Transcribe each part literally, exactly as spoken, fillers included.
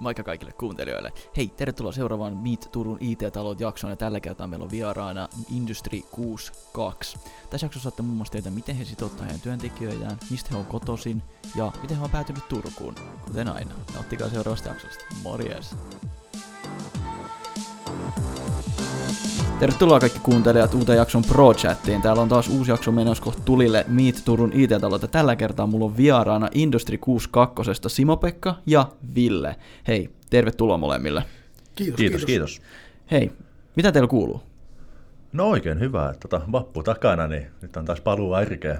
Moikka kaikille kuuntelijoille. Hei, tervetuloa seuraavaan Meet Turun I T-talot jaksoon, ja tällä kertaa meillä on vieraana Industry kuusikymmentäkaksi. Tässä jaksossa saatte muun muassa tietää, miten he sitouttaa heidän työntekijöitään, mistä he on kotoisin ja miten he on päätynyt Turkuun, kuten aina. Nauttikaa seuraavasta jaksosta. Morjes! Tervetuloa kaikki kuuntelijat uuteen jakson Pro-chattiin. Täällä on taas uusi jakso menossa kohta tulille Meet Turun I T-talolta. Tällä kertaa mulla on vieraana Industry kuusikymmentäkaksi Simo-Pekka ja Ville. Hei, tervetuloa molemmille. Kiitos, kiitos. kiitos. Hei, mitä teillä kuuluu? No oikein hyvä, että tota, vappu takana, niin nyt on taas paluu arkeen.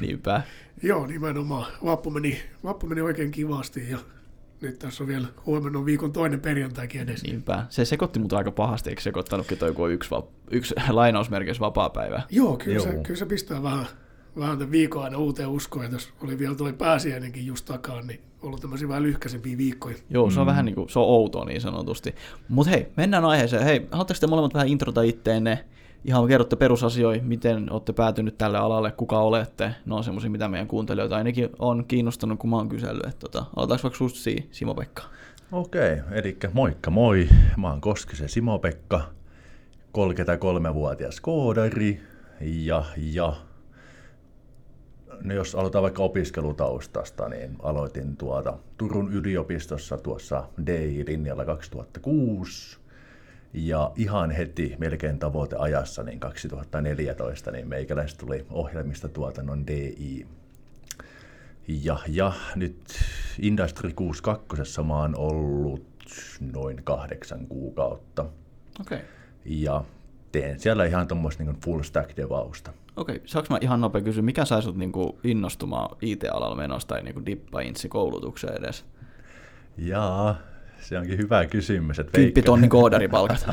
Niinpä. Joo, nimenomaan. Vappu meni, vappu meni oikein kivasti ja... Nyt tässä on vielä huomenna viikon toinen perjantaikin edes. Niinpä. Se sekoitti mut aika pahasti, eikö sekoittanutkin toi, kun on yksi, va- yksi lainausmerkeissä vapaapäivä? Joo, kyllä se, kyllä se pistää vähän, vähän tämän viikon aina uuteen uskoon, ja tässä oli vielä toi pääsiäinenkin just takaan, niin ollut tämmöisiä vähän lyhkäisempiä viikkoja. Joo, se on mm. vähän niin kuin, se on outoa niin sanotusti. Mut hei, mennään aiheeseen. Hei, haluatteko te molemmat vähän introta itteenne? Ihan kerrotte perusasioita, miten olette päätynyt tälle alalle, kuka olette. No on semmoisia, mitä meidän kuuntelijoita ainakin on kiinnostanut, kun mä oon kysellyt. Että tota, aloitaanko vaikka susta Simo-Pekka? Okei, eli moikka moi. Mä oon Koskisen Simo-Pekka, kolmekymmentäkolmevuotias koodari. Ja, ja. No jos aloitaan vaikka opiskelutaustasta, niin aloitin tuota Turun yliopistossa tuossa D I-linjalla kaksituhattakuusi. Ja ihan heti, melkein tavoiteajassa, niin kaksituhattaneljätoista, niin meikäläistä tuli ohjelmistotuotannon D I. Ja, ja nyt Industry kuusikymmentäkaksi mä oon ollut noin kahdeksan kuukautta. Okay. Ja teen siellä ihan tuommoista niin full stack devausta. Okei, okay. Saanko mä ihan nopea kysyä, mikä sai sut niin innostumaan I T-alalla menosta tai niin dippaintsi koulutukseen edes? Jaa. Se onkin hyvä kysymys. Että Kymppi tonni koodaripalkat.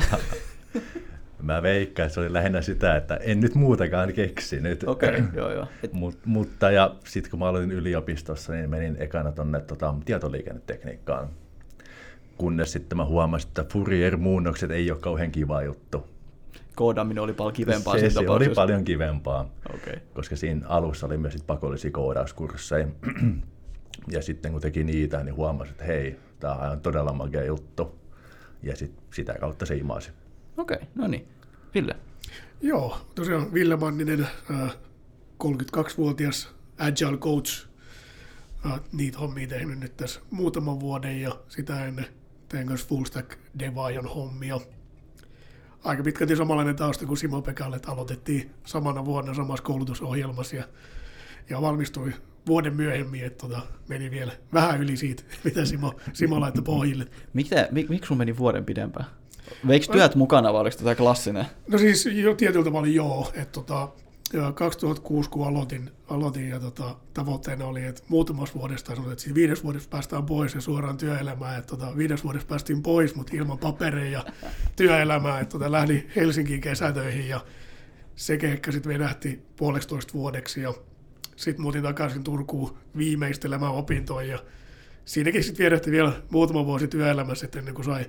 Mä veikkaan, että se oli lähinnä sitä, että en nyt muutakaan keksinyt. Okei, okay, joo joo. Et... Mut, mutta ja sitten kun mä olin yliopistossa, niin menin ekana tuonne tota, tietoliikennetekniikkaan. Kunnes sitten mä huomasin, että Fourier-muunnokset ei ole kauhean kiva juttu. Koodaaminen oli paljon kivempaa. Se, se oli paljon kivempaa, okay. Koska siinä alussa oli myös pakollisia koodauskursseja. Ja sitten kun teki niitä, niin huomasin, että hei, tämä on todella makea juttu, ja sit, sitä kautta se imasi. Okei, okay, no niin. Ville? Joo, tosiaan Ville Manninen, kolmekymmentäkaksivuotias Agile Coach. Niitä hommia tehnyt nyt tässä muutaman vuoden, ja sitä ennen teen myös full stack devaajan hommia. Aika pitkälti samanlainen tausta kuin Simo-Pekalle, että aloitettiin samana vuonna samassa koulutusohjelmassa, ja, ja valmistui vuoden myöhemmin, että tota, meni vielä vähän yli siitä, mitä Simo, Simo laittoi pohjille. Mitä, mik, miksi sun meni vuoden pidempään? Veikö työt no, mukana vai oliko tätä klassinen? No siis jo, tietyllä tavalla joo. Et, tota, kaksituhattakuusi kun aloitin, aloitin ja tota, tavoitteena oli, että muutamassa vuodesta sanoin, että viides vuodessa päästään pois ja suoraan työelämään. Et, tota, viides vuodessa päästiin pois, mutta ilman papereja ja työelämää. Et, tota, lähdin Helsinkiin kesätöihin ja se ehkä sitten venähti puolestoista vuodeksi. Ja sitten muutin takaisin Turkuun viimeistelemään opintoja ja siinäkin sitten vierähti vielä muutama vuosi työelämässä, ennen kuin sai,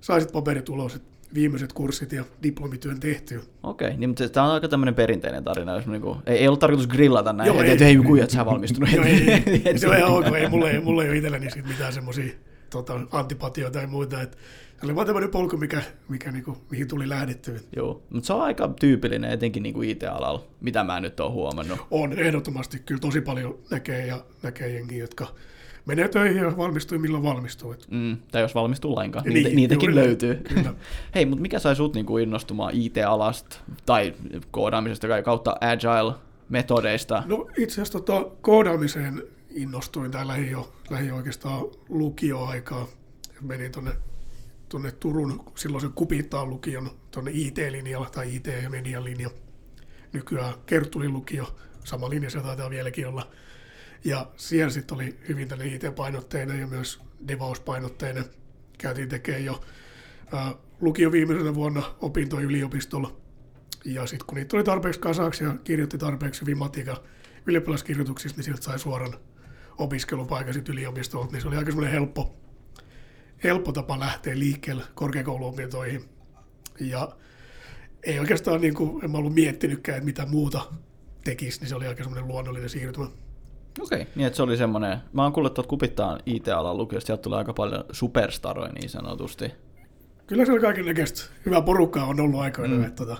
sai sit paperit ulos, viimeiset kurssit ja diplomityön tehtyä. Okei, niin, mutta tämä on aika tämmöinen perinteinen tarina, jos niinku, ei, ei ollut tarkoitus grillata näin, joo, että ei kuja, että sä valmistunut. Joo, ei, ei, ei, se on ihan ok, ei, mulla, ei, mulla ei ole itselläni sit mitään semmoisia tota, antipatioita tai muuta. Et, se oli vaan tämmöinen polku, mikä, mikä niinku, mihin tuli lähdettyä. Joo, mutta se on aika tyypillinen etenkin niinku I T-alalla, mitä mä nyt oon huomannut. On, ehdottomasti. Kyllä tosi paljon näkee ja näkee jengiä, jotka menee töihin ja valmistuu milloin valmistuu. Mm, tai jos valmistuu lainkaan, niitä, niin, niitäkin juuri, löytyy. Kyllä. Hei, mutta mikä sai sut niinku innostumaan I T-alasta tai koodaamisesta kautta agile-metodeista? No itse asiassa tota, koodaamiseen innostuin tai lähin jo lähin oikeastaan lukioaikaa. Menin tuonne tuonne Turun silloisen Kupittaan lukion tuonne I T-linjalla tai I T- ja medialinja. Nykyään Kerttulin lukio, sama linja se taitaa vieläkin olla. Ja siellä sitten oli hyvin tälle I T-painotteinen ja myös devauspainotteinen. Käytiin tekemään jo ää, lukio viimeisenä vuonna opintoa yliopistolla. Ja sitten kun niitä oli tarpeeksi kasaksi ja kirjoitti tarpeeksi hyvin matika ylioppilaskirjoituksista, niin sieltä sai suoran opiskelupaikan sitten yliopistolta. Niin se oli aika semmoinen helppo. helppo tapa lähteä liikkeelle korkeakouluopintoihin. Ja ei oikeastaan, niin kuin, en mä ollut miettinytkään, että mitä muuta tekisi, niin se oli aika semmoinen luonnollinen siirtymä. Okei, niin että se oli semmoinen, mä oon kuullut tuolta Kupittaan I T-alan lukiosta, sieltä tulee aika paljon superstaroja niin sanotusti. Kyllä se on kaikennäköistä. Hyvä porukka on ollut aikoina, mm. että tota,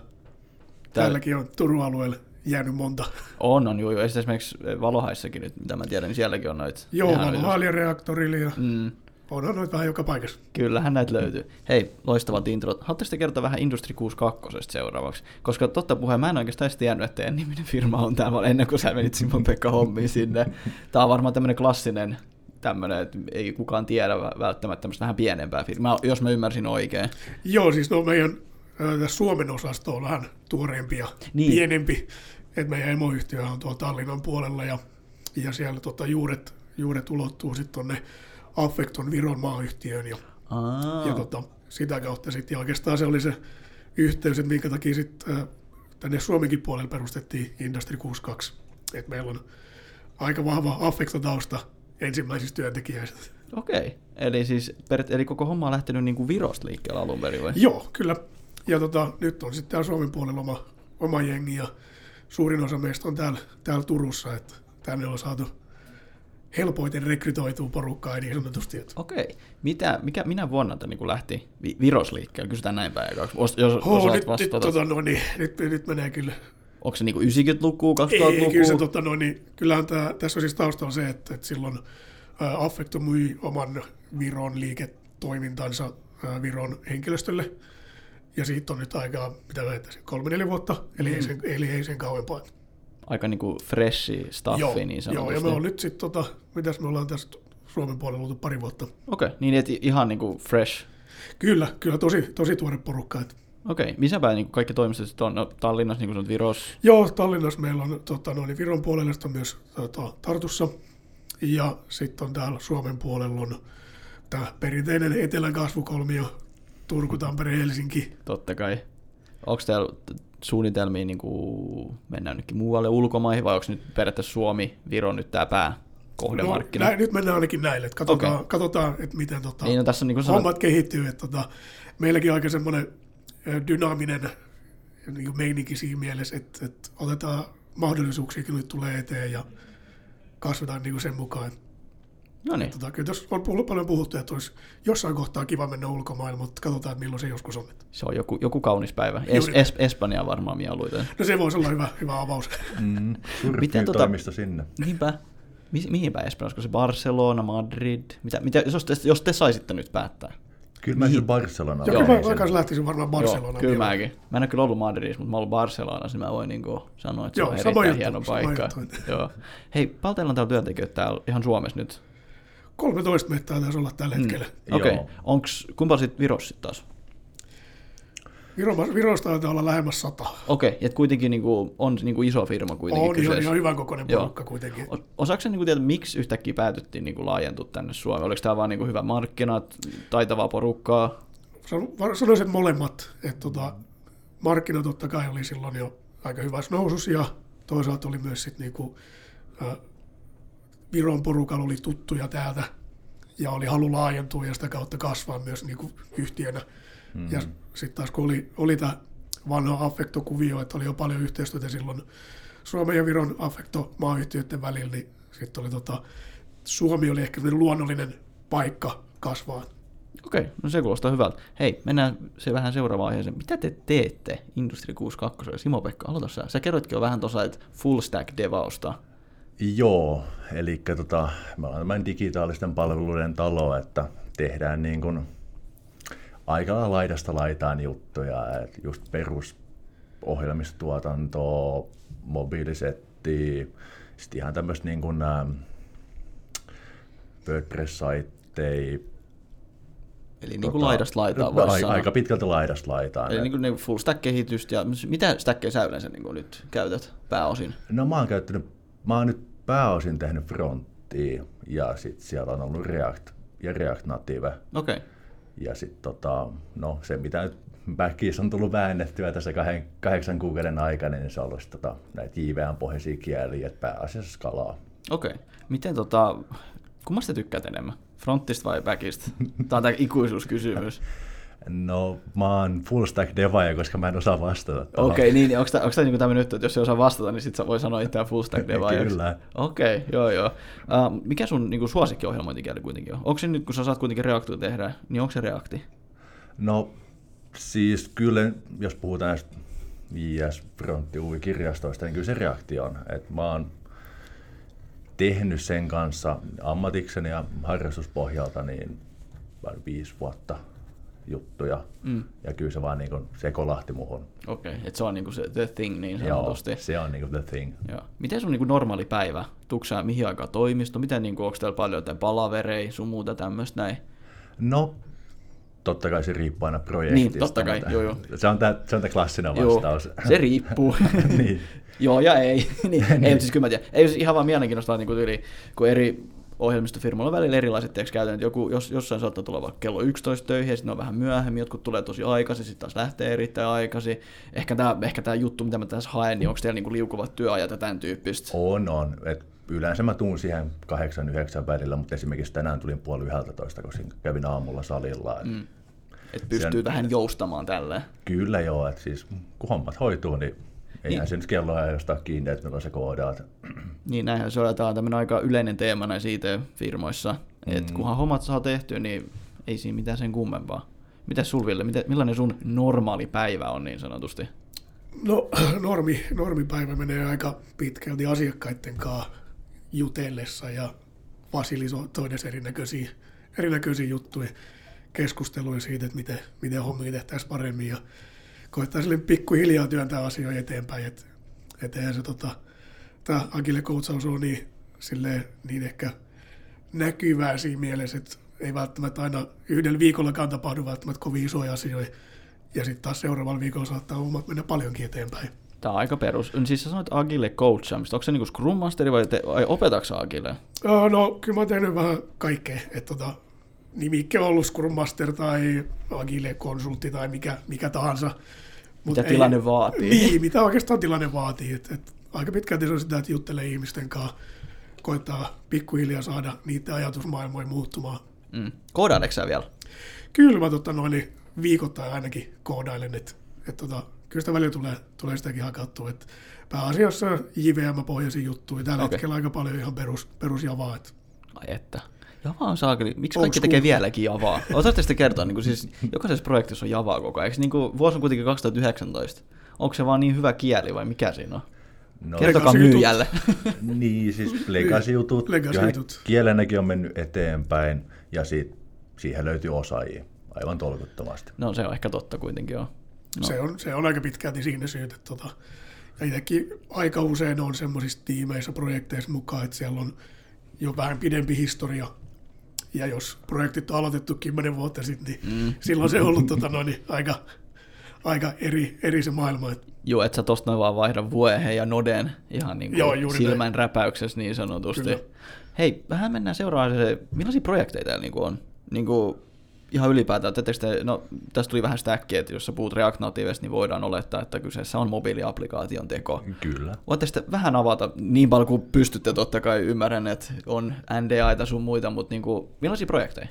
täälläkin on Turun alueella jäänyt monta. On, on, joo, joo. Esimerkiksi Valohaissakin nyt, mitä mä tiedän, niin sielläkin on noita. Joo, Valohailijareaktorilla ja mm. on noita vähän joka paikassa. Kyllähän näitä löytyy. Hei, loistavat introt. Haluatteko te kertoa vähän Industry kuusikymmentäkaksi seuraavaksi? Koska totta puheen, mä en oikeastaan edes tiennyt, että teidän niminen firma on tämä, vaan ennen kuin sä menit Simo-Pekka hommiin sinne. Tämä on varmaan tämmöinen klassinen... tämmöinen, että ei kukaan tiedä välttämättä tämmöistä vähän pienempää firmaa, jos mä ymmärsin oikein. Joo, siis no meidän Suomen osasto on vähän tuoreempi ja niin. pienempi, että meidän emoyhtiö on tuolla Tallinnan puolella ja, ja siellä tota juuret, juuret ulottuu sitten tuonne Affecton Viron maayhtiöön ja, ja tota, sitä kautta sitten oikeastaan se oli se yhteys, että minkä takia sitten tänne Suomenkin puolelle perustettiin Industry kuusikymmentäkaksi, että meillä on aika vahva Affecto-tausta ensimmäisistä työntekijöistä. Okei, eli, siis, eli koko homma on lähtenyt niin kuin Virosta liikkeelle alun perin vai? Joo, kyllä. Ja tota, nyt on sitten täällä Suomen puolella oma, oma jengi ja suurin osa meistä on täällä, täällä Turussa, että tänne on saatu helpoiten rekrytoitua porukkaa niin sanotusti. Että... Okei, Mitä, mikä, minä vuonna tämä niin lähti Virosta liikkeelle? Kysytään näin päin, jos, jos oh, osaat nyt, vastata. Nyt, tota, no niin, nyt, nyt menee kyllä. Onko se niinku yhdeksänkymmentälukua, kaksituhattalukua? Ei, kyllä se, tota, no, niin, kyllähän tämä, tässä on siis taustalla se, että, että silloin ä, Affecto myi oman Viron liiketoimintansa ä, Viron henkilöstölle. Ja siitä on nyt aikaa, mitä väittäisin, kolme neljä vuotta, eli, mm. ei sen, eli ei sen kauempaa. Aika niinku freshi staffi niin sanotusti. Joo, ja me ollaan nyt sitten, tota, mitäs me ollaan tässä Suomen puolella oltu pari vuotta. Okei, okay, niin et ihan niinku fresh? Kyllä, kyllä tosi, tosi tuore porukka. Että. Okei, missä päin niin kaikki toimistot on? No, Tallinnassa, niin kuin sanot, Virossa? Joo, Tallinnassa meillä on tota, no, niin Viron puolella, on myös tota, Tartussa, ja sitten on täällä Suomen puolella on tämä perinteinen etelän kasvukolmio, Turku, Tampere, Helsinki. Totta kai. Onko täällä suunnitelmia, niin kuin mennään nytkin muualle ulkomaihin, vai onko nyt periaatteessa Suomi, Viro nyt tämä pää? No, nä, nyt mennään ainakin näille, että katsotaan, okay. katsotaan että miten tota, niin, no, tässä on, niin hommat sanot... kehittyy. Että, tota, meilläkin on aika semmoinen dynaaminen niin meininki siinä mielessä, että, että otetaan mahdollisuuksia, kun nyt tulee eteen ja kasvetaan niin sen mukaan. No niin. Tota, kyllä tässä on paljon puhuttu, että olisi jossain kohtaa kiva mennä ulkomaille, mutta katsotaan, milloin se joskus on. Se on joku, joku kaunis päivä. Es, es, Espanja varmaan mieluiten. No se voisi olla hyvä, hyvä avaus. Mm, miten tota, toimisto sinne. Niinpä. Mihinpä Espanja? Olisiko se Barcelona, Madrid? Mitä, mitä, jos, te, jos te saisitte nyt päättää? Kyllä mä olisin Barcelonaan. Joo, kyllä mä kanssa lähtisin varmaan Barcelonaan. Kyllä mäkin. Mä en ole kyllä ollut Madridissa, mutta mä olen Barcelonassa, niin mä voin niin sanoa, että se joo, on erittäin juttu, hieno paikka. Joo. Hei, paljon teillä on täällä työntekijöitä täällä ihan Suomessa nyt? kolmetoista meitä taisi olla tällä hetkellä. Mm. Okei. Okay. Onks, kumpa sitten Virossa sitten taas? Viro, Virosta taitaa olla lähemmäs sata. Okei, okay. Että kuitenkin niinku, on niinku iso firma kuitenkin on, kyseessä. On ihan hyvän kokoinen porukka kuitenkin. Osaatko sä niinku tietää, miksi yhtäkkiä päätyttiin niinku laajentua tänne Suomeen? Oliko tämä vaan niinku hyvä markkinat, taitavaa porukkaa? Sanoisin molemmat. Että tota, markkina totta kai oli silloin jo aika hyvässä nousussa ja toisaalta oli myös sit niinku, äh, Viron porukalla oli tuttuja täältä ja oli halu laajentua ja sitä kautta kasvaa myös niinku yhtiönä. Mm. Ja sitten taas kun oli, oli tämä vanha Affecto-kuvio, että oli jo paljon yhteistyötä silloin Suomen ja Viron Affecto-maayhtiöiden välillä, niin sitten oli tota, Suomi oli ehkä luonnollinen paikka kasvaa. Okei, no se kuulostaa hyvältä. Hei, mennään se vähän seuraavaan aiheeseen. Mitä te teette Industry kuusikymmentäkaksi? Simo-Pekka, aloita sä. Sä kerroitkin jo vähän tuossa, että full stack devausta. Joo, eli tota, me ollaan tämän digitaalisten palveluiden talo, että tehdään niin kuin aika laidasta laitaan juttuja, että just perusohjelmistuotantoa, mobiilisettiä, sitten ihan tämmöistä niin kuin WordPress-saitteja. Eli niin kuin tota, laidasta laitaan vai sanoa? Aika pitkältä laidasta laitaan. Eli niin kuin full stack-kehitystä ja mitä stackkejä sä yleensä niin kuin nyt käytät pääosin? No mä oon käyttänyt, mä oon nyt pääosin tehnyt fronttia ja sitten siellä on ollut React ja React Native. Okei. Okay. Ja sitten tota, no, se, mitä nyt backissa on tullut väännettyä tässä kahden, kahdeksan kuukauden aikana, niin se on ollut tota, näitä J V M-pohjaisia kieliä, että pääasiassa Scalaa. Okei. Okay. Miten tota, kummasta tykkäät enemmän? Frontista vai backista? Tämä on tämä ikuisuuskysymys. No, mä oon full stack devaaja, koska mä en osaa vastata. Okei, okay, niin. Onko tämä niinku tämmöinen juttu, että jos ei osaa vastata, niin sit sä voi sanoa itseään full stack devaajaksi? Kyllä. Okei, okay, joo joo. Uh, mikä sun niinku, suosikkiohjelmointikieli kuitenkin on? Onko se nyt, kun sä saat kuitenkin Reactia tehdä, niin onko se Reacti? No, siis kyllä, jos puhutaan J S Frontti U I-kirjastoista, niin kyllä se Reacti on. Et mä oon tehnyt sen kanssa ammatikseni ja harrastuspohjalta niin vain viisi vuotta. Juttuja, mm. ja kyllä se vaan niinku sekolahti muhun. Okei, okay, että se on niinku se the thing niin sanotusti. Joo, se on niinku the thing. Joo. Miten sun niinku normaali päivä? Tuutko sä mihin aikaan toimisto? Miten niinku, onko teillä paljon jotain palavereja, sun muuta tämmöistä näin? No, totta kai se riippuu aina projektista. Niin, totta kai, joo joo. Se on tää, se on tää klassinen vastaus. Joo, se riippuu. Niin. Joo ja ei. Niin, niin. Ei, siis kyllä mä tiedän. Ei, siis ihan vaan mielenkiinnostaa niinku tyyli, kun eri ohjelmistofirmoilla on välillä erilaiset käytännöt. Joku, jos, jossain saattaa tulla vaikka kello yksitoista töihin ja sitten on vähän myöhemmin, jotkut tulee tosi aikaisin, sitten taas lähtee erittäin aikaisin. Ehkä tämä ehkä tää juttu, mitä mä tässä haen, niin onko teillä niinku liukuvat työajat ja tämän tyyppistä? On, on. Et yleensä mä tuun siihen kahdeksan yhdeksän välillä, mutta esimerkiksi tänään tulin puoli yhdeltä toista, koska kävin aamulla salilla. Et, mm. et pystyy sen, vähän joustamaan tälleen. Kyllä joo, että siis kun hommat hoituu, niin eihän niin. Se nyt kelloa jostain kiinni, että milloin sä koodaat. Niin näinhän se on. Tämä on tämmöinen aika yleinen teema näissä I T-firmoissa. Mm. Että kunhan hommat saa tehtyä, niin ei siinä mitään sen kummempaa. Mitäs sul, Ville? Miten, millainen sun normaali päivä on niin sanotusti? No normi, normipäivä menee aika pitkälti asiakkaiden kanssa jutellessa ja vasilisoides erinäköisiä, erinäköisiä juttuja. Keskusteluja siitä, että miten, miten hommia tehtäisiin paremmin ja koittaa sille pikkuhiljaa työntää asioita eteenpäin, että et eihän se tota, tämä Agile Coachaus on niin, silleen, niin ehkä näkyvää siinä mielessä, että ei välttämättä aina yhdellä viikollakaan tapahdu välttämättä kovin isoja asioita, ja sitten taas seuraavalla viikolla saattaa hommat mennä paljonkin eteenpäin. Tämä on aika perus. Siis sä sanoit Agile Coachaamista, onko se niinku Scrum Masteri vai, te, vai opetatko sä Agile? No, no kyllä mä oon tehnyt vähän kaikkea, että tota, nimikke on ollut Scrum Master tai Agile-konsultti tai mikä, mikä tahansa. Mut mitä ei, tilanne vaatii. Niin, mitä oikeastaan tilanne vaatii. Et, et, aika pitkälti se on sitä, että juttelee ihmisten kanssa, koittaa pikkuhiljaa saada niitä ajatusmaailmoja muuttumaan. Mm. Koodaileeko sä vielä? Kyllä mä totta noin viikoittain ainakin koodailen. Et, et, tota, kyllä sitä välillä tulee, tulee sitäkin hakattua. Et pääasiassa J V M-pohjaisia juttuja. Tällä okay. hetkellä aika paljon ihan perus, perus Javaa. Et. Ai että. Java on saakeli. Miksi kaikki tekee vieläkin Javaa? Osaatte sitä kertoa, niin siis jokaisessa projektissa on Javaa koko ajan. Niin vuosi on kuitenkin kaksituhattayhdeksäntoista. Onko se vaan niin hyvä kieli vai mikä siinä on? No, kertokaa myyjälle. Niin, siis legacy-jutut. Kielenäkin on mennyt eteenpäin ja siitä, siihen löytyy osaajia aivan tolkuttomasti. No se on ehkä totta kuitenkin. No. Se, on, se on aika pitkälti siinä syyt. Tota, ja itsekin aika usein on sellaisissa tiimeissä projekteissa mukaan, että siellä on jo vähän pidempi historia. Ja jos projektit on aloitettu kymmenen vuotta sitten, niin mm. silloin se on ollut tota, noin, aika, aika eri, eri se maailma. Joo, et sä tosta noin vaan vaihda vuehen ja noden ihan niin kuin silmän räpäyksessä niin sanotusti. Kyllä. Hei, vähän mennään seuraavaan. Millaisia projekteja täällä niin on? Niin kuin ihan ylipäätään. Te, no, tässä tuli vähän stäkkiä, että jos sä puhut React Nativesta, niin voidaan olettaa, että kyseessä on mobiiliaplikaation teko. Kyllä. Voitte sitten vähän avata niin paljon kuin pystytte, totta kai ymmärrän, että on N D A:ta sun muita, mutta niin kuin, millaisia projekteja?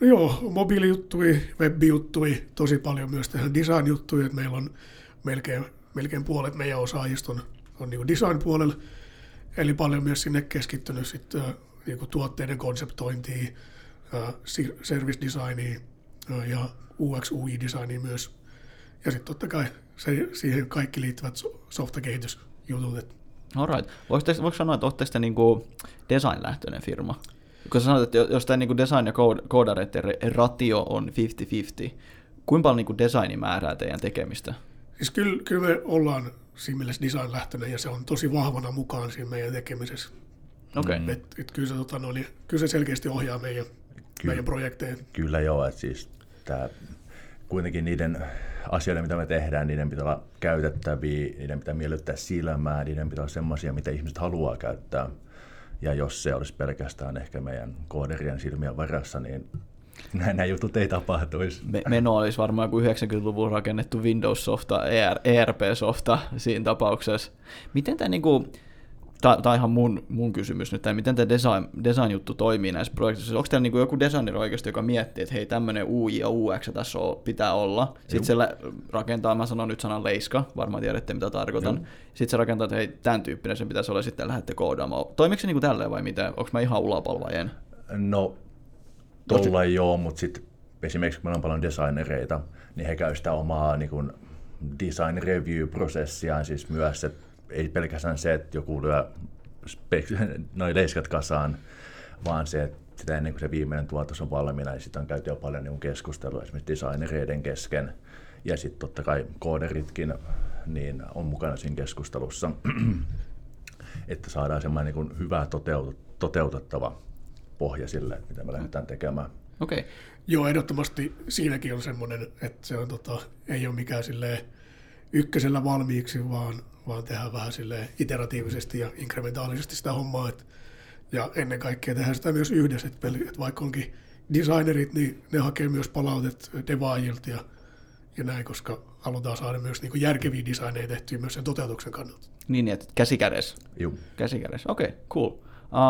No joo, mobiilijuttui, webbijuttui, tosi paljon myös tähän design-juttuja, että meillä on melkein, melkein puolet meidän osaajista on, on niin kuin design-puolella, eli paljon myös sinne keskittynyt sitten niin kuin tuotteiden konseptointiin, service designia ja U X U I designia myös. Ja sitten totta kai se, siihen kaikki liittyvät softakehitysjutut. Alright. Voiko sanoa, että olette sitten niinku design-lähtöinen firma? Kun sanoit, että jos tämä niinku design- ja koodareiden ratio on viisikymmentä viisikymmentä, kuinka paljon niinku designi määrää teidän tekemistä? Siis kyllä, kyllä me ollaan siinä mielessä design-lähtöinen ja se on tosi vahvana mukaan siinä meidän tekemisessä. Okay. Et, et kyllä, se, tota, no, niin, kyllä se selkeästi ohjaa meidän Kyllä, meidän projekteihin. Kyllä joo, että siis tää, kuitenkin niiden asioiden, mitä me tehdään, niiden pitää olla käytettäviä, niiden pitää miellyttää silmää, niiden pitää olla semmoisia, mitä ihmiset haluaa käyttää. Ja jos se olisi pelkästään ehkä meidän kooderien silmien varassa, niin näin nämä jutut ei tapahtuisi. Meno olisi varmaan kuin yhdeksänkymmentäluvun rakennettu Windows-softa, E R P-softa siinä tapauksessa. Miten tämä niinku... Tämä on ihan mun, mun kysymys nyt, miten tämä design, design-juttu toimii näissä projekteissa. Onko teillä niinku joku designeri oikeasti, joka miettii, että hei, tämmöinen U I ja U X tässä on, pitää olla. Sitten se rakentaa, mä sanon nyt sanan leiska, varmaan tiedätte mitä tarkoitan. Jum. Sitten se rakentaa, että hei, tämän tyyppinen sen pitäisi olla, sitten lähdette koodaamaan. Toimiiko se niinku tälleen vai mitä? Onko mä ihan ulapalvajen? No, tolla joo, mutta sitten esimerkiksi kun meillä on paljon designereita, niin he käyvät sitä omaa niin kuin design review-prosessiaan siis myös, että ei pelkästään se, että joku lyö spek- noi leiskat kasaan, vaan se, että sitä ennen kuin se viimeinen tuotos on valmiina, niin sitten on käyty jo paljon niin keskustelua esimerkiksi designereiden kesken, ja sitten totta kai kooderitkin niin on mukana siinä keskustelussa, että saadaan semmoinen niin hyvä toteutettava pohja sille, että mitä me lähdetään tekemään. Okay. Joo, ehdottomasti siinäkin on semmoinen, että se on, tota, ei ole mikään silleen ykkösellä valmiiksi, vaan, vaan tehdään vähän silleen iteratiivisesti ja inkrementaalisesti sitä hommaa. Et, ja ennen kaikkea tehdään sitä myös yhdessä, että et vaikka onkin designerit, niin ne hakee myös palautet devaajilta ja, ja näin, koska halutaan saada myös niin kuin järkeviä designeja tehtyä myös sen toteutuksen kannalta. Niin, että käsikädessä. Joo. Käsikädessä, okei, okay, cool.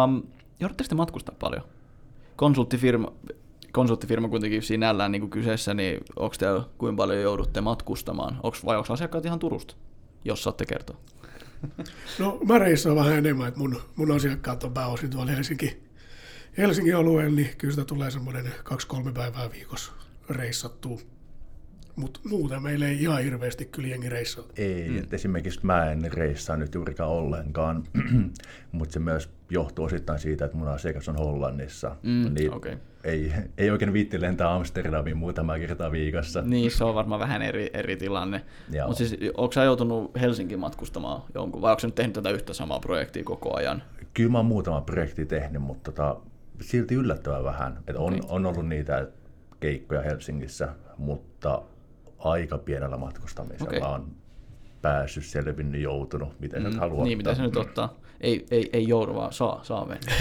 Um, Joudutteko te matkustaa paljon? Konsulttifirma... konsulttifirma kuitenkin sinällään niin kuin kyseessä, niin onko teillä kuinka paljon joudutte matkustamaan? Onks, vai onko asiakkaat ihan Turusta, jos saatte kertoa? No mä reissaan vähän enemmän, että mun, mun asiakkaat on pääosin tuolla Helsinki, Helsingin alueella, niin kyllä sitä tulee semmoinen kaksi kolme päivää viikossa reissattua. Mutta muuten meillä ei ihan hirveästi kyllä jengi reissaa. Ei, mm. esimerkiksi mä en reissaa nyt juurikaan ollenkaan, mutta se myös johtuu osittain siitä, että mun asiakas on Hollannissa. Mm, niin okay. ei, ei oikein viitti lentää Amsterdamiin muutama kertaa viikossa. Niin, se on varmaan vähän eri, eri tilanne. Mutta siis ootko sä joutunut Helsinkiin matkustamaan jonkun, vai ootko sä nyt tehnyt tätä yhtä samaa projektia koko ajan? Kyllä mä oon muutama projekti tehnyt, mutta tota, silti yllättävän vähän. Et on, okay. on ollut niitä keikkoja Helsingissä, mutta aika pienellä matkustamisella okay. on päässyt, selvinnyt, joutunut, miten mm, nyt haluaa. Niin, mitä se nyt ottaa. Ei, ei, ei joudu, vaan saa, saa mennä.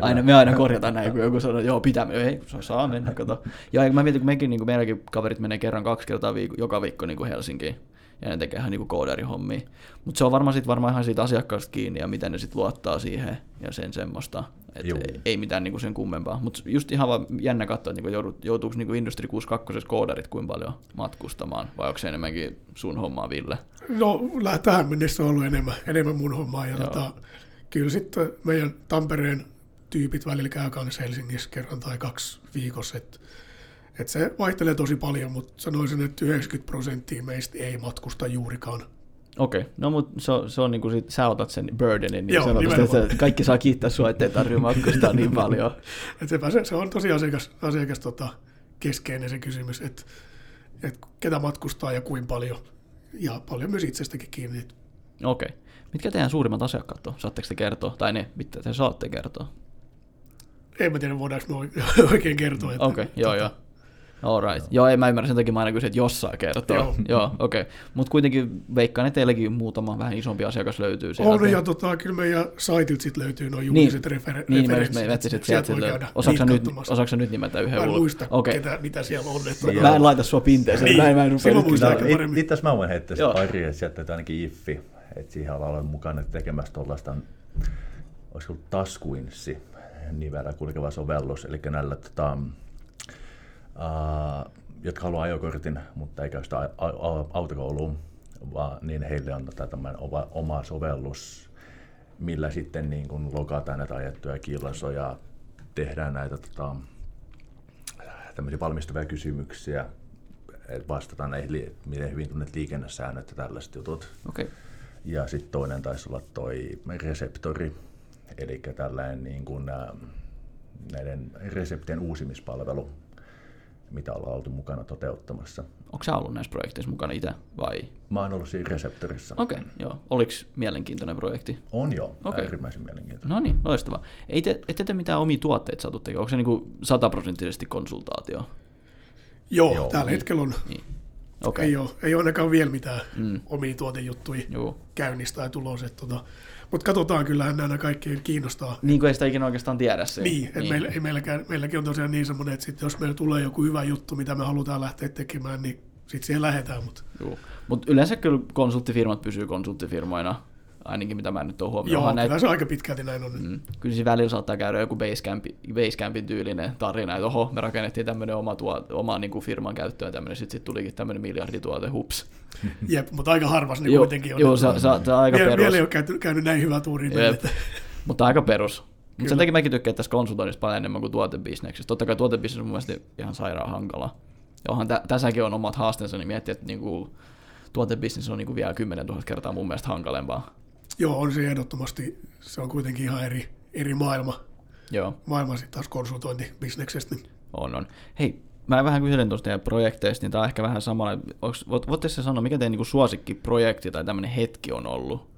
aina, me aina korjataan näin, kun joku sanoo, joo, pitää mennä, ei, saa mennä, kato. Ja mä mietin, kun mekin, niin kuin meilläkin kaverit menee kerran kaksi kertaa viikko, joka viikko niin kuin Helsinkiin, ja ne tekee ihan niin kuin koodarihommia. Mutta se on varmaan, sit, varmaan ihan siitä asiakkaasta kiinni, ja miten ne sitten luottaa siihen, ja sen semmoista. Ei, ei mitään niin kuin sen kummempaa. Mutta just ihan vaan jännä katsoa, että niin joutuuko niin Industry kuusikymmentäkaksi koodarit kuinka paljon matkustamaan, vai onko se enemmänkin sun hommaa, Ville? No, tähän mennessä on ollut enemmän, enemmän mun hommaa. Ja tota, kyllä sitten meidän Tampereen tyypit välillä käy kanssa Helsingissä kerran tai kaksi viikossa. Et, et se vaihtelee tosi paljon, mutta sanoisin, että yhdeksänkymmentä prosenttia meistä ei matkusta juurikaan. Okei, no mutta se on, se on niin kuin sit, sä otat sen burdenin, niin sanotaan, että kaikki saa kiittää sua, ettei tarvitse matkustaa niin paljon. Et sepä se, se on tosi asiakas, asiakas tota, keskeinen se kysymys, että et ketä matkustaa ja kuinka paljon, ja paljon myös itsestäkin kiinni. Okei, mitkä teidän suurimmat asiakkaat on? Saatteko te kertoa, tai ne, mitä te saatte kertoa? En mä tiedä, voidaanko me oikein kertoa. Okei, okay, joo tota, joo. All right. Joo, ei mä ymmärrä, sen takia mä aina kysyn, että jossain kertoo. Joo. Joo, okei. Okay. Mutta kuitenkin veikkaan, että teilläkin muutama vähän isompi asiakas löytyy sieltä. On, ja tota, kyllä meidän saitilta sit löytyy nuo julkiset niin, refer- niin, referenssit. Niin, mä etsisin, sieltä voi käydä niinkattomassa. Osaatko sä nyt nimetä yhden uuden? Mä en muista, okay. ketä, mitä siellä on. Että mä en laita sua pinteeseen. Niin, mä en rupea nyt kyllä. Itse asiassa mä voin heittää sitä pari, että sieltä löytyy ainakin iffi. Että siihen ollaan ollut mukana tekemässä tuollaista, olisiko ollut taskuinssi nivellä kulkeva sovellus, eli näillä tota, Uh, jotka haluaa ajokortin, mutta ei käy sitä a- a- autokouluun, vaan niin heille on tämmöinen oma sovellus, millä sitten niin kun lokataan näitä ajettuja kilsoja, tehdään näitä tota, tämmöisiä valmistuvia kysymyksiä, vastataan näihin, miten hyvin tunnet liikennesäännöt ja tällaiset jutut. Okay. Ja sitten toinen taisi olla toi reseptori, eli tällainen niin kun, näiden reseptien uusimispalvelu, mitä ollaan oltu mukana toteuttamassa. Onko sä ollut näissä projekteissa mukana itse vai? Mä oon ollut siinä reseptorissa. Okei, okay, joo. Oliko mielenkiintoinen projekti? On joo, okay. Äärimmäisen mielenkiintoinen. No niin, loistavaa. Ei te, ette te mitään omia tuotteita saatu tekemään? Onko se niinku sataprosenttisesti konsultaatio? Joo, joo, tällä hetkellä on. Niin. Okay. Ei, ole, ei ole ainakaan vielä mitään mm. omia tuotejuttuja Juu. käynnistä ja tulos. Tota, mutta katsotaan, kyllähän nämä kaikki kiinnostaa. Niin kuin ei sitä ikinä oikeastaan tiedä se. Niin, niin. Meillä, ei meilläkään, meilläkin on tosiaan niin semmoinen, että sit jos meillä tulee joku hyvä juttu, mitä me halutaan lähteä tekemään, niin sitten siihen lähdetään. Mutta mut yleensä kyllä konsulttifirmat pysyy konsulttifirmoina. ainakin mitä mä nyt oon huomioon. Joo, näitä... se aika pitkälti näin on. Mm. Kyllä siinä välillä saattaa käydä joku Basecampi, Basecampin tyylinen tarina, että oho, me rakennettiin tämmöinen oma, tuo, oma niin kuin firman käyttöön, tämmöinen, sitten sit tulikin tämmöinen miljardituote, hups. Jep, mutta aika harvas ne jo, kuitenkin on. Joo, se on aika perus. Vielä ei ole käynyt, käynyt näin hyvää tuuriin. Mutta aika perus. Mutta sen takia mäkin tykkään tässä konsultoinnissa paljon enemmän kuin tuotebisneksessä. Totta kai tuotebisnes on mun mielestä ihan sairaan hankala. Onhan tä- tässäkin on omat haasteensa, niin miettii, että niinku, tuotebisnes on niinku vielä kymmenentuhatta kertaa mun mielestä hankalempaa. Joo, on se ehdottomasti. Se on kuitenkin ihan eri, eri maailma. Joo. Maailma sitten taas konsultointibisneksestä. On, on. Hei, mä vähän kyselen tuosta teidän projekteista, niin tää on ehkä vähän samalla. Voitteko sä sanoa, mikä teidän niinku suosikkiprojekti tai tämmöinen hetki on ollut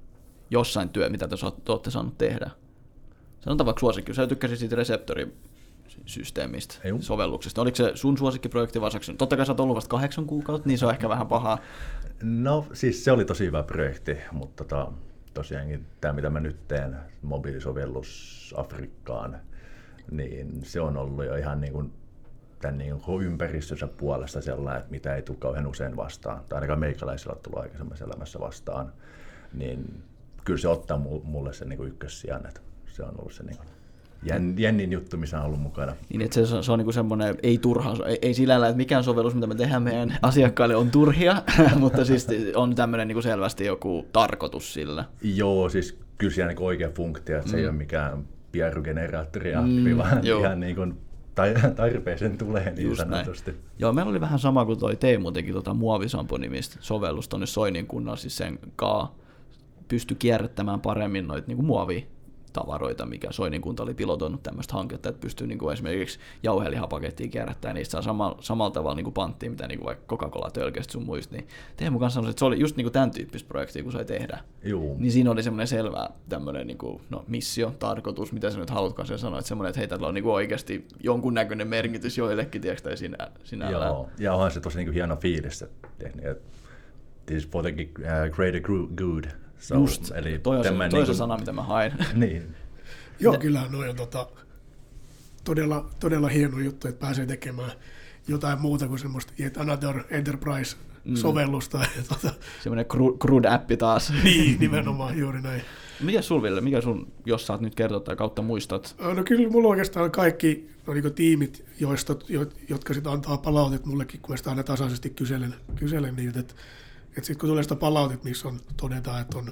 jossain työ, mitä te olette saaneet tehdä? Sanotaan vaikka suosikki, sä tykkäsit siitä reseptorisysteemistä, Eiu. sovelluksesta. Oliko se sun suosikkiprojekti vai saksoni? Totta kai sä oot ollut vasta kahdeksan kuukautta, niin se on ehkä vähän pahaa. No siis se oli tosi hyvä projekti, mutta tota, tosiaankin tämä mitä mä nyt teen, mobiilisovellus Afrikkaan, niin se on ollut jo ihan niin kuin tämän niin kuin ympäristönsä puolesta sellainen, että mitä ei tule kauhean usein vastaan, tai ainakaan meikäläisillä on tullut aikaisemmassa elämässä vastaan, niin kyllä se ottaa mulle sen niin kuin ykkössijan. Se on ollut se niin jänn, jännin juttu, missä on ollut mukana. Niin, että se on, se on niin semmoinen, ei turha, ei, ei sillä lailla, että mikään sovellus, mitä me tehdään meidän asiakkaille, on turhia, mutta siis on tämmöinen niin selvästi joku tarkoitus sillä. Joo, siis kyllä siellä niin oikea funktio, että mm. se ei ole mikään pierugeneraattoriakti, mm, vaan joo. ihan niin kuin tarpeeseen tulee niin just sanotusti. Näin. Joo, meillä oli vähän sama kuin toi Teemu teki tuota muovisampo-nimistä sovellusta tuonne Soinin kunnan, siis sen kaa pystyi kierrättämään paremmin noita niin muovia. Tavaroita, mikä Soinin kunta oli pilotoinut tämmöistä hanketta, että pystyy niinku esimerkiksi jauhelihapakettia kierrättämään, niistä saa samalla, samalla tavalla niinku panttiin, mitä niinku vaikka Coca-Cola-tölkeistä sun muista, niin Teemu kanssa sanoi, että se oli just niinku tämän tyyppistä projektia, kun sai tehdä. Juu. Niin siinä oli semmoinen selvä tämmöinen niinku, no, missio, tarkoitus, mitä sä nyt halutkaan sen sanoa, että semmoinen, että hei, tällä on niinku oikeasti jonkunnäköinen merkitys joillekin, tiedätkö, tai sinä, sinällään. Joo, ja onhan se tosi niinku hieno fiilis, että this is for the greater good. So, just, eli toi on se niin kuin... sana, mitä mä hain. Niin. Joo, kyllähän noi on tota, todella, todella hieno juttu, että pääsee tekemään jotain muuta kuin semmoista yet another enterprise-sovellusta. Mm. Tota... Semmoinen C R U D-appi taas. Niin, nimenomaan, juuri näin. Mikä sul, Ville, mikä sun, jos saat nyt kertoa tai kautta muistat? No kyllä mulla oikeastaan kaikki no, niin kuin tiimit, joista, jotka sit antaa palautet mullekin, kun mä sitä aina tasaisesti kyselen, kyselen niitä, että että sitten kun tulee sitä palautet, missä on, todetaan, että on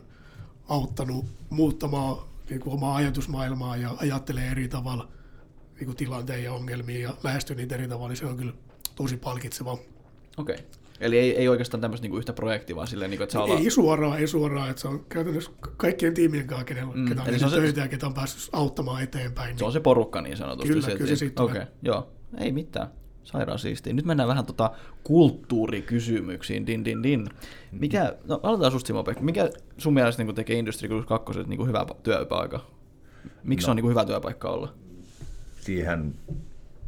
auttanut muuttamaan niin kuin omaa ajatusmaailmaa ja ajattelee eri tavalla niin kuin tilanteen ja ongelmia ja lähestyy niitä eri tavalla, niin se on kyllä tosi palkitsevaa. Okei. Eli ei, ei oikeastaan tämmöistä niin kuin yhtä projektia, vaan silleen, niin kuin, että saa olla... Ei suoraan, ei suoraan, että se on käytännössä kaikkien tiimien kanssa, kenellä, mm, ketä on tehnyt töitä se... ja ketä on päässyt auttamaan eteenpäin. Niin... Se on se porukka niin sanotusti. Kyllä, se, kyllä se sitten. Okei, okay. Joo. Ei mitään. Sairaan siistiä. Nyt mennään vähän tota kulttuurikysymyksiin. Din, din, din. Mikä, no aloitetaan susta Simo-Pekka. Mikä sun mielestä niin tekee Industry kuusikymmentäkaksi niin hyvä työpaikka? Miksi no. se on niin hyvä työpaikka olla? Siihen,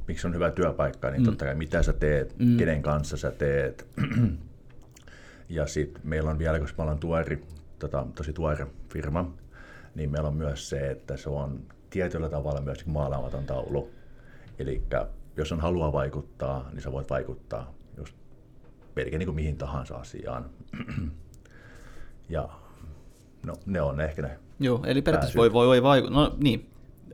miksi on hyvä työpaikka, niin mm. totta kai mitä sä teet, mm. kenen kanssa sä teet. Ja sitten meillä on vielä, koska me ollaan tuori, tota, tosi tuore firma, niin meillä on myös se, että se on tietyllä tavalla myös maalaamaton taulu. Elikkä jos on halua vaikuttaa, niin sä voit vaikuttaa just pelkään niin kuin mihin tahansa asiaan. Ja no, ne on ehkä ne. Joo, eli periaatteessa voi, voi, voi vaikuttaa. No niin,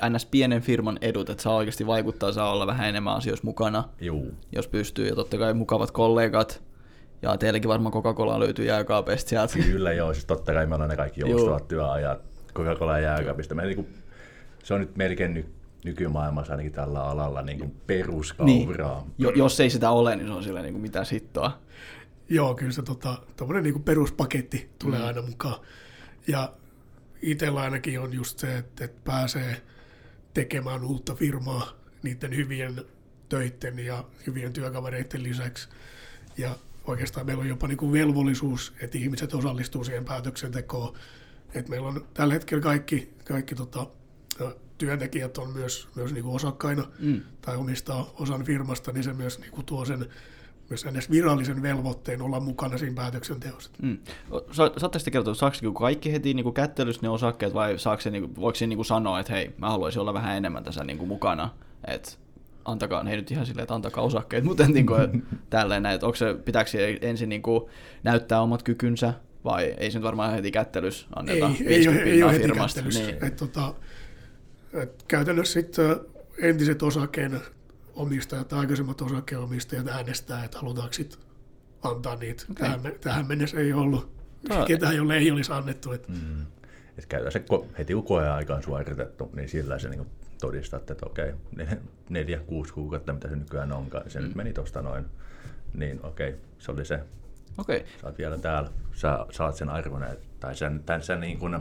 ns. Pienen firman edut, että saa oikeasti vaikuttaa, saa olla vähän enemmän asioissa mukana, juu. jos pystyy. Ja totta kai mukavat kollegat. Ja teilläkin varmaan Coca-Cola löytyy jääkaapeista sieltä. Kyllä joo, siis totta kai me ollaan ne kaikki joustavat työajat Coca-Cola jääkaapista. Me, niin kuin, se on nyt melkein nyt. Nykymaailmassa ainakin tällä alalla niin peruskauraa. Niin. Jo, jos ei sitä ole, niin se on sillä niin mitä sittoa. Joo, kyllä se tota, tommoinen niin peruspaketti tulee mm. aina mukaan. Ja itsellä ainakin on just se, että, että pääsee tekemään uutta firmaa niiden hyvien töiden ja hyvien työkavereiden lisäksi. Ja oikeastaan meillä on jopa niin velvollisuus, että ihmiset osallistuu siihen päätöksentekoon. Että meillä on tällä hetkellä kaikki... kaikki tota, työntekijät on myös, myös niin kuin osakkaina mm. tai omistaa osan firmasta, niin se myös niin kuin tuo sen myös edes virallisen velvoitteen olla mukana siinä päätöksenteossa. Mm. Saatteko te kertoa, saako kaikki heti niin kuin kättelyssä ne osakkeet vai saako se, niin kuin, voiko se niin kuin sanoa, että hei, mä haluaisin olla vähän enemmän tässä niin kuin mukana, että antakaa, hei nyt ihan silleen, että antakaa osakkeet, mutta niin kuin, tälleen, että onko se, pitääkö ensin niin kuin näyttää omat kykynsä Vai ei se nyt varmaan heti kättelys anneta ei, viisikymmentä ei, pinnaa ei firmasta? Niin. Et, tota, et käytännössä sitten entiset osakkeena omistajat tai aikaisemmat osakkeenomistajat äänestää, että halutaanko sitten antaa niitä. Okay. Tähän, tähän mennessä ei ollut no, ketään, jolle ei olisi annettu. Et. Mm. Et käytännössä heti kun koeaikaan suoritettu, niin sillä se niin todistatte, että okei, neljä, kuusi kuukautta, mitä se nykyään onkaan, se mm. nyt meni tuosta noin, niin okei, se oli se. Okei. Sä oot vielä täällä, sä saat sen arvon, tai sen, tämän sen niin kuin,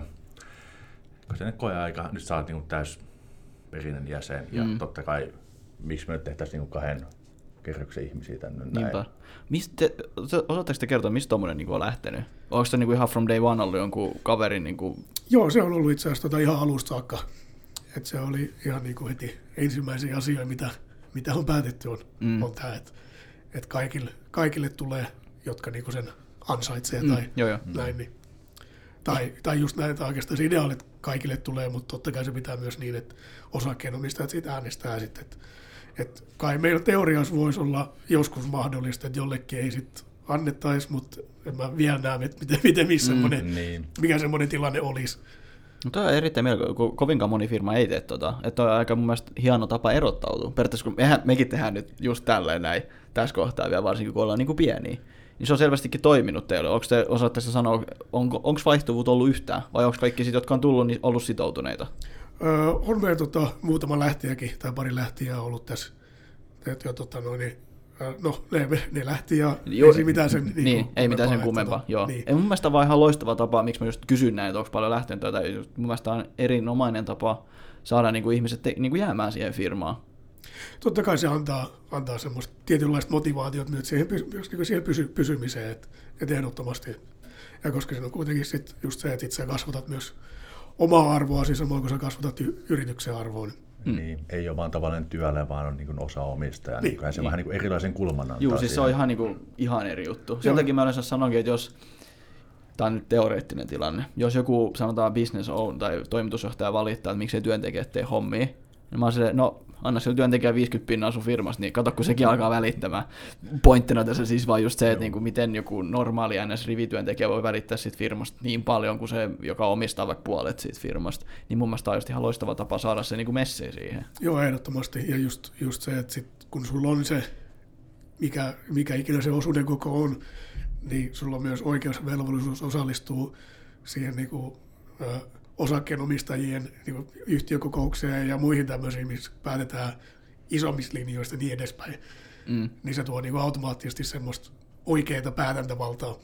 kun sen koeaika, nyt sä oot niin kuin täysperinen jäsen, ja mm. totta kai, miksi me nyt tehtäisiin niin kuin kahden kerroksen ihmisiä tänne näin. Niinpä. Mistä, osaatteko te kertoa, mistä tommoinen niin kuin on lähtenyt? Onko se niin kuin ihan from day one ollut jonkun kaverin? Niin kuin... Joo, se on ollut itse asiassa tota ihan alusta saakka. Että se oli ihan niin kuin heti ensimmäisiä asioita, mitä, mitä on päätetty, on, mm. on tämä, että, että kaikille, kaikille tulee, jotka niin kuin sen ansaitsee mm. tai joo, joo. näin. Niin. Tai, tai just näin, että oikeastaan se ideaalit kaikille tulee, mutta totta kai se pitää myös niin, että osakkeenomistajat siitä äänestää sitten. Että, että kai meillä teoriassa voisi olla joskus mahdollista, että jollekin ei sitten annettaisi, mutta en mä vielä näe, että miten, miten, missä mm, semmoinen, niin. mikä semmoinen tilanne olisi. No, tämä on erittäin mielenkiintoista, kun kovinkaan moni firma ei tee tuota. Että on aika mun mielestä hieno tapa erottautua. Periaatteessa kun mehän, mekin tehdään nyt just tälleen näin, tässä kohtaa vielä, varsinkin kun ollaan niin kuin pieniä. Niin se on selvästikin toiminut teille. Onko te, osaatte sanoa, onko, onko vaihtuvuutta ollut yhtään? Vai onko kaikki siitä, jotka on tullut, niin ollut sitoutuneita? Öö, on meillä tota, muutama lähtijäkin, tai pari lähtijää ollut tässä. Jo, tota, no, niin, no, ne, ne lähti ja Joo, ei mitään sen niin, niin, ei mitään sen kummempaa. Joo. Niin. Mun mielestä tämä on ihan loistava tapa, miksi mä just kysyn näin, että onko paljon lähtenyt. Tai just, mun mielestä on erinomainen tapa saada niin kuin ihmiset te, niin kuin jäämään siihen firmaan. Totta kai se antaa, antaa semmoista tietynlaista motivaatiota myös siihen, siihen pysy, pysymiseen, että et ehdottomasti. Ja koska se on kuitenkin sit just se, että itse kasvatat myös omaa arvoa, siis samoin kuin sä kasvatat y- yrityksen arvoa. Mm. Niin, ei ole vaan tavallinen työlle, vaan on niin osa omistajaa. Niin, niin, se niin. vähän niin erilaisen kulman antaa. Joo, siis se on ihan, niin kuin, ihan eri juttu. Sen takia mä yleensä sanonkin, että jos, tämä on nyt teoreettinen tilanne, jos joku sanotaan business own tai toimitusjohtaja valittaa, että miksei työntekijät tee hommia, niin mä oon silleen, no anna sille työntekijä viisikymmentä pinnaa sun firmasta, niin kato kun sekin alkaa välittämään. Pointtina tässä siis vaan just se, että niinku, miten joku normaali N S-rivityöntekijä voi välittää siitä firmasta niin paljon kuin se, joka omistaa vaikka puolet siitä firmasta. Niin mun mielestä tämä on just ihan loistava tapa saada se niinku messiin siihen. Joo, ehdottomasti. Ja just, just se, että sit, kun sulla on se, mikä, mikä ikinä se osuuden koko on, niin sulla on myös oikeus velvollisuus osallistua siihen niinku, äh, osakkeenomistajien niin yhtiökokoukseen ja muihin tämmöisiin, missä päätetään isommista linjoista ja niin edespäin, mm. niin se tuo niin automaattisesti semmoista oikeaa päätäntävaltaa.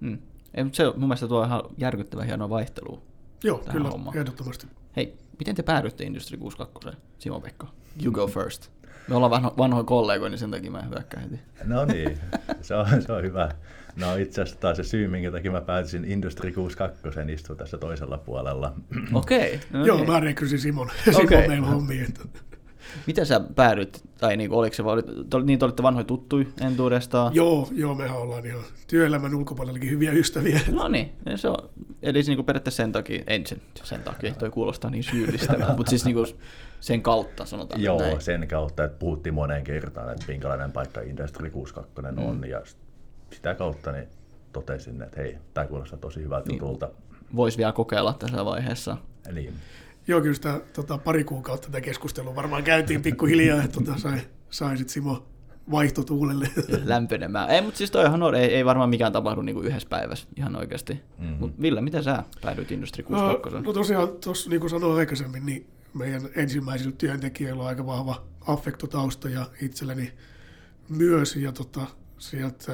Mm. Ei, mutta se mun mielestä tuo ihan järkyttävän hienoa vaihtelua. Joo, kyllä, hommaan. Ehdottomasti. Hei, miten te päädyitte Industry kuusikymmentäkaksi, Simo-Pekka? You go first. Me ollaan vanho, vanhoja kollegoja, niin sen takia mä hyökkään heti. No niin, se on, se on hyvä. No itse asiassa taas se syy, minkä takia mä päätisin Industry kuusikymmentäkaksi, istuu tässä toisella puolella. Okei. Okay. Joo, mä rekrysin Simon. Simon okay. meillä hommia. Mitä sä päädyit, tai niin, oliko se, niin te olitte vanhoja tuttuja entuudestaan? Joo, joo, mehän ollaan ihan työelämän ulkopuolellakin hyviä ystäviä. No niin, se on, eli se niin periaatteessa sen takia, ei sen, sen takia, toi kuulostaa niin syyllistävältä, mutta siis niin kuin, sen kautta sanotaan. Joo, näin. Sen kautta, että puhuttiin moneen kertaan, että minkälainen paikka Industry kuusikymmentäkaksi mm. on, ja sitä kautta niin totesin, että hei, tämä kuulostaa tosi hyvältä jutulta. Niin, voisi vielä kokeilla tässä vaiheessa. Niin. Joo, kyllä sitä tota, pari kuukautta tätä keskustelua varmaan käytiin pikkuhiljaa, että tota, sai, sai sitten Simo vaihtotuulelle. Lämpenemään. Ei, mutta siis toi ihan on, ei, ei varmaan mikään tapahdu niin kuin yhdessä päivässä ihan oikeasti. Mm-hmm. Mutta Ville, mitä sä päädyit Industry kuusikymmentäkaksi? No, no tosiaan, tuossa niin kuin sanoin aikaisemmin, niin meidän ensimmäisillä työntekijöillä on aika vahva affektotausta ja itselleni myös. Ja tota, sieltä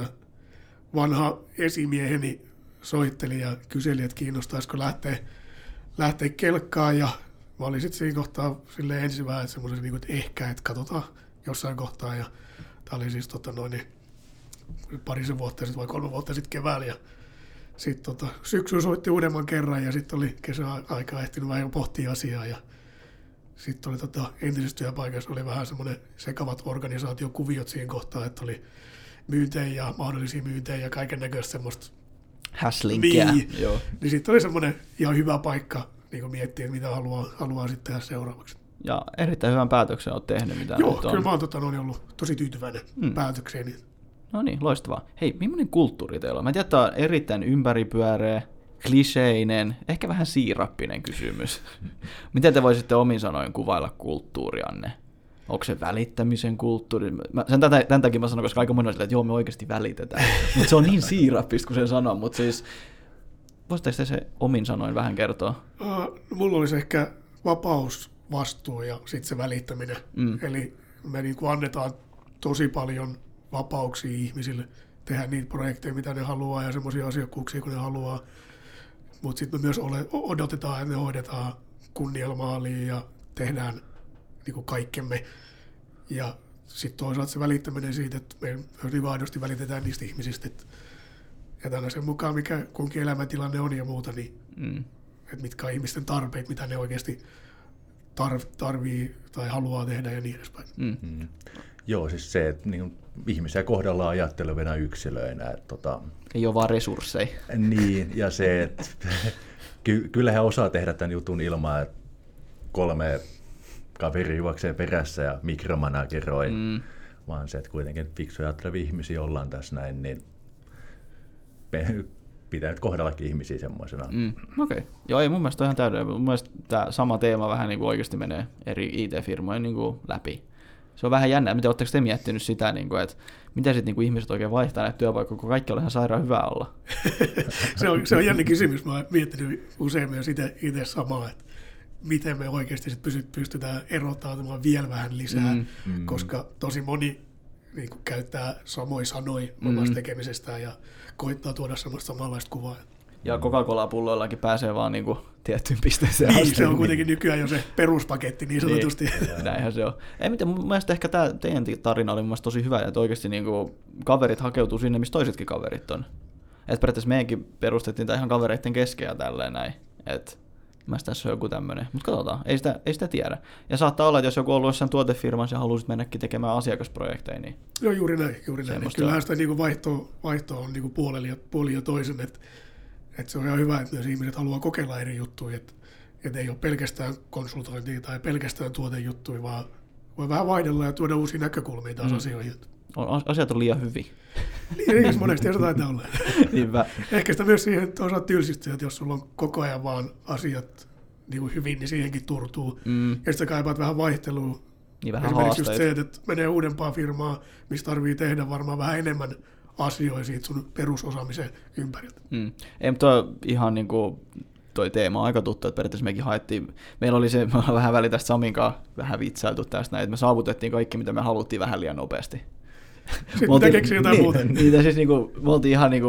vanha esimieheni soitteli ja kyseli, että kiinnostaisiko lähteä lähteä kelkkaan, ja mä olin sitten siinä kohtaa silleen ensin vähän semmoisen, niin että ehkä, että katsotaan jossain kohtaa, ja tää oli siis tota, noin, parisen vuotta sitten vai kolme vuotta sitten keväällä, ja sitten tota, syksyn soitti uudemman kerran, ja sitten oli kesäaikaa ehtinyt vähän pohtia asiaa, ja sitten oli tota, entisessä työpaikassa oli vähän semmoinen sekavat organisaatiokuviot siinä kohtaa, että oli myyntejä ja mahdollisia myyntejä ja kaiken näköistä semmoista häslinkiä. Niin, niin sitten oli semmoinen ihan hyvä paikka niin miettiä, mitä haluaa, haluaa sitten tehdä seuraavaksi. Ja erittäin hyvän päätöksen olet tehnyt, mitä Joo, nyt on. Joo, kyllä mä oon tota, ollut tosi tyytyväinen mm. päätökseen. No niin, loistavaa. Hei, millainen kulttuuri teillä on? Mä tiedän, että on erittäin ympäripyöreä, kliseinen, ehkä vähän siirappinen kysymys. Miten te voisitte omin sanoin kuvailla kulttuurianne? Onko se välittämisen kulttuuri? Mä, sen tätä, tämän takia mä sanon, koska aika moni on sillä, että joo, me oikeasti välitetään. Mutta se on niin siirappista, kun sen sanoo. Mutta siis, voisitteko se omin sanoin vähän kertoa? Uh, mulla olisi ehkä vapaus, vastuu ja sitten se välittäminen. Mm. Eli me niin kuin annetaan tosi paljon vapauksia ihmisille tehdä niitä projekteja, mitä ne haluaa ja semmoisia asiakkuuksia, kun ne haluaa. Mutta sitten me myös ole, odotetaan, että me hoidetaan kunnialla maaliin ja tehdään niin kaikkemme. Ja sitten toisaalta se välittäminen siitä, että me hyvin aidosti välitetään niistä ihmisistä. Et, ja tällaisen mukaan, mikä kunkin elämäntilanne on ja muuta, niin mm. et mitkä on ihmisten tarpeet, mitä ne oikeasti tarv- tarvii tai haluaa tehdä ja niin edespäin. Mm-hmm. Joo, siis se, että niin, ihmisiä kohdellaan ajattelevina yksilöinä. Että, tota... Ei ole vaan resursseja. Niin, ja se, että ky- kyllähän osaa tehdä tämän jutun ilman, että kolme kaveri juoksee perässä ja mikromanageroi, mm. vaan se, että kuitenkin fiksuja ajattelevia ihmisiä ollaan tässä näin, niin pitää nyt kohdellakin ihmisiä semmoisena. Mm. Okei. Okay. Joo, ei mun mielestä ihan täydellinen. Mun mielestä tämä sama teema vähän niin kuin oikeasti menee eri I T-firmojen niin kuin läpi. Se on vähän jännää. Miten oletteko te miettinyt sitä, niin kuin, että miten sit, niin kuin ihmiset oikein vaihtaa näitä työpaikkoja, kun kaikki on ihan sairaan hyvä olla? se, on, se on jännä kysymys. Mä oon miettinyt usein myös itse samaa, että miten me oikeasti sit pystytään erottautumaan vielä vähän lisää, mm, mm. koska tosi moni niin kuin käyttää samoin sanoja omasta mm. tekemisestään ja koittaa tuoda semmoista samanlaista kuvaa. Ja Coca-Cola-pulloillakin pääsee vaan niin kuin tiettyyn pisteeseen niin, asti. Se on kuitenkin nykyään jo se peruspaketti niin sanotusti. Niin, näinhän se on. Ei mitään, mun mielestä ehkä tämä teidän tarina oli mun mielestä tosi hyvä, että oikeasti niin kuin kaverit hakeutuu sinne, missä toisetkin kaverit on. Että periaatteessa meidänkin perustettiin tämä ihan kavereiden kesken ja tälleen näin. Et mä tässä on joku tämmöinen, mutta katsotaan, ei sitä, ei sitä tiedä. Ja saattaa olla, että jos joku on ollut jossain tuotefirmassa ja haluaisit mennäkin tekemään asiakasprojekteja, niin... Joo, juuri näin, juuri näin. Kyllähän sitä niin vaihtoa, vaihtoa on niin puolella ja, puoli ja toisen, että et se on ihan hyvä, että jos ihmiset haluaa kokeilla eri juttuja, että et ei ole pelkästään konsultointia tai pelkästään tuotejuttuja, vaan voi vähän vaihdella ja tuoda uusia näkökulmia taas mm. asioihin. On, asiat on liian hyviä. Eikös monesti, jos taitaa olla. Niinpä. Ehkä sitä myös siihen, että osaat tylsistyä, että jos sulla on koko ajan vaan asiat niin kuin hyvin, niin siihenkin turtuu. Mm. Ja sitten kaipaat vähän vaihtelua. Niin vähän esimerkiksi haasteet. Just se, että menee uudempaan firmaan, missä tarvii tehdä varmaan vähän enemmän asioita siitä sun perusosaamisen ympäriltä. Mm. Ei, mutta toi ihan niin kuin toi teema on aika tuttu, että periaatteessa mekin haettiin, meillä oli se, me ollaan vähän väli tästä Saminkaan, vähän vitsailtu tästä näin, että me saavutettiin kaikki, mitä me haluttiin vähän liian nopeasti. Sitten tekeekö jotain niin, muuta? Niitä siis niinku, me oltiin ihan niinku,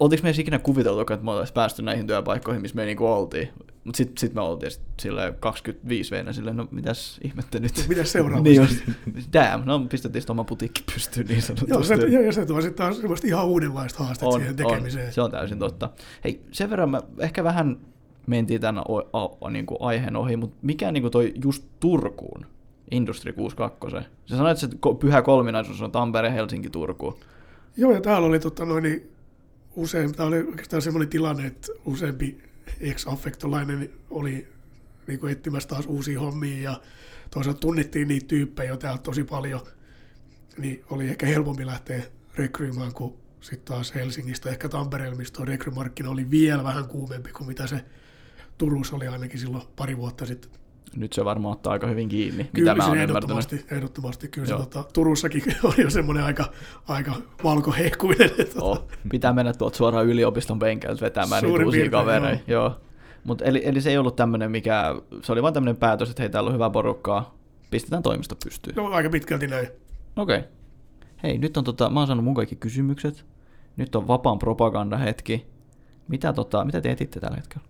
oltiinko me edes ikinä kuviteltu, että me oltaisiin päästy näihin työpaikkoihin, missä me niinku oltiin. Mutta sitten sit me oltiin sit silleen kaksikymmentäviisi vuotiaana silleen, no mitäs ihmettä nyt? Mitäs seuraavaksi? Niin just, damn, no pistettiin sitten oma putiikki pystyyn niin sanotusti. Joo, se, ja se tuo sitten taas semmoista ihan uudenlaista haastetta siihen tekemiseen. On, se on täysin totta. Hei, sen verran mä ehkä vähän mentiin tämän o, o, niinku aiheen ohi, mutta mikä niinku toi just Turkuun? Industry kuusikymmentäkaksi. Sä sanoit, että se pyhä kolminaisuus on Tampere, Helsinki, Turku. Joo, ja täällä oli, tota, noin, usein, täällä oli oikeastaan sellainen tilanne, että useampi ex-affektolainen oli niin kuin etsimässä taas uusia hommia, ja toisaalta tunnettiin niitä tyyppejä jo täältä tosi paljon, niin oli ehkä helpompi lähteä rekryymaan kuin sitten taas Helsingistä, ehkä Tampereella, missä tuo rekrymarkkina oli vielä vähän kuumempi kuin mitä se Turussa oli ainakin silloin pari vuotta sitten. Nyt se varmaan ottaa aika hyvin kiinni, kyllä, mitä mä oon ehdottomasti, ymmärtänyt. Ehdottomasti. Kyllä se, tota, Turussakin oli jo semmoinen aika, aika valkohehkuinen. Oh, pitää mennä tuolta suoraan yliopiston penkeltä vetämään niitä uusia kavereita. Eli, eli se ei ollut tämmöinen, mikä, se oli vaan tämmöinen päätös, että hei, täällä on hyvää porukkaa, pistetään toimisto pystyyn. No aika pitkälti näin. Okei. Okay. Hei, nyt on, tota, mä oon saanut mun kaikki kysymykset. Nyt on vapaan propagandahetki. Mitä, tota, mitä te etitte tällä hetkellä?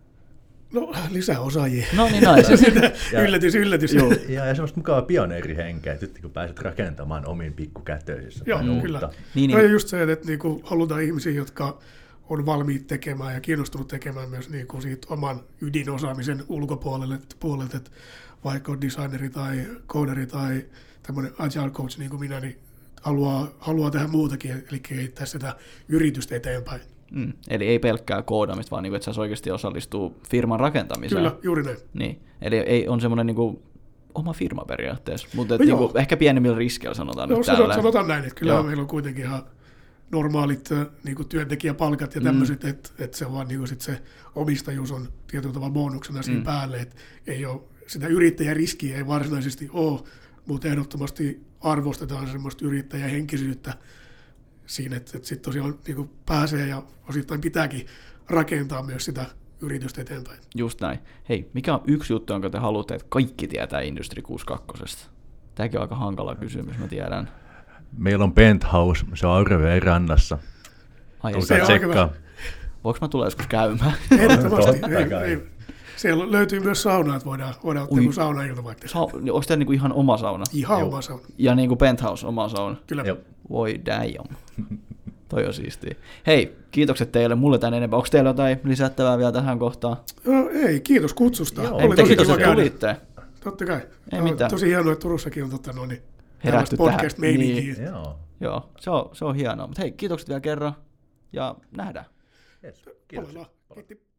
No, lisää osaajia. No niin, naiset. yllätys, yllätys. Joo. Ja, ja semmoista mukavaa pioneerihenkeä, että kun pääset rakentamaan omiin pikkukätöisissä. Joo, mm. kyllä. Niin, no niin. Ja just se, että niinku halutaan ihmisiä, jotka on valmiit tekemään ja kiinnostunut tekemään myös niinku siitä oman ydinosaamisen ulkopuolelle, puolelta, että vaikka on designeri tai kooderi tai tämmöinen agile coach niin kuin minä, niin haluaa, haluaa tehdä muutakin, eli kehittää sitä yritystä eteenpäin. Mm. Eli ei pelkkää koodaamista, vaan niin kuin, että saisi oikeasti osallistua firman rakentamiseen. Kyllä, juuri näin. Niin. Eli ei, on semmoinen niin kuin oma firma periaatteessa, mutta no niinku, ehkä pienemmillä riskeillä sanotaan no, nyt sanotaan, tällä. Sanotaan näin, että kyllä meillä on kuitenkin ihan normaalit niinku, työntekijäpalkat ja tämmöiset, mm. että et se, vaan, niinku, sit se omistajuus on tietyllä tavalla bonuksena siinä mm. päälle, että ei ole, sitä yrittäjäriskiä ei varsinaisesti ole, mutta ehdottomasti arvostetaan semmoista yrittäjähenkisyyttä siinä, että, että sitten tosiaan niinku, pääsee ja osittain pitääkin rakentaa myös sitä yritystä eteenpäin. Just näin. Hei, mikä on yksi juttu, jonka te haluatte, että kaikki tietää Industry kuusikymmentäkaksi? Tämäkin on aika hankala kysymys, mä tiedän. Meillä on penthouse, se on Arveen rannassa. Ai, tulkaa tsekkaa. Voinko mä tulla joskus käymään? Ehdottomasti. Siellä löytyy myös sauna, että voidaan, voidaan ottaa joku saunailta vaikka. Onko tämä niinku ihan oma sauna? Ihan Joo. oma sauna. Ja niinku penthouse oma sauna? Kyllä. Joo. Voi damn. Toi on siistiä. Hei, kiitokset teille. Mulle tämän enempää. Onko teillä jotain lisättävää vielä tähän kohtaan? No, ei, kiitos kutsusta. Joo, oli tosi kiva käydä. Totta kai. Ei mitään. Tosi hienoa, että Turussakin on totta, no niin, herätty tähän. Podcast-meininkiin. Niin. Joo, Joo se, on, se on hienoa. Mutta hei, kiitokset vielä kerran ja nähdään. Yes, kiitos. Kiitos.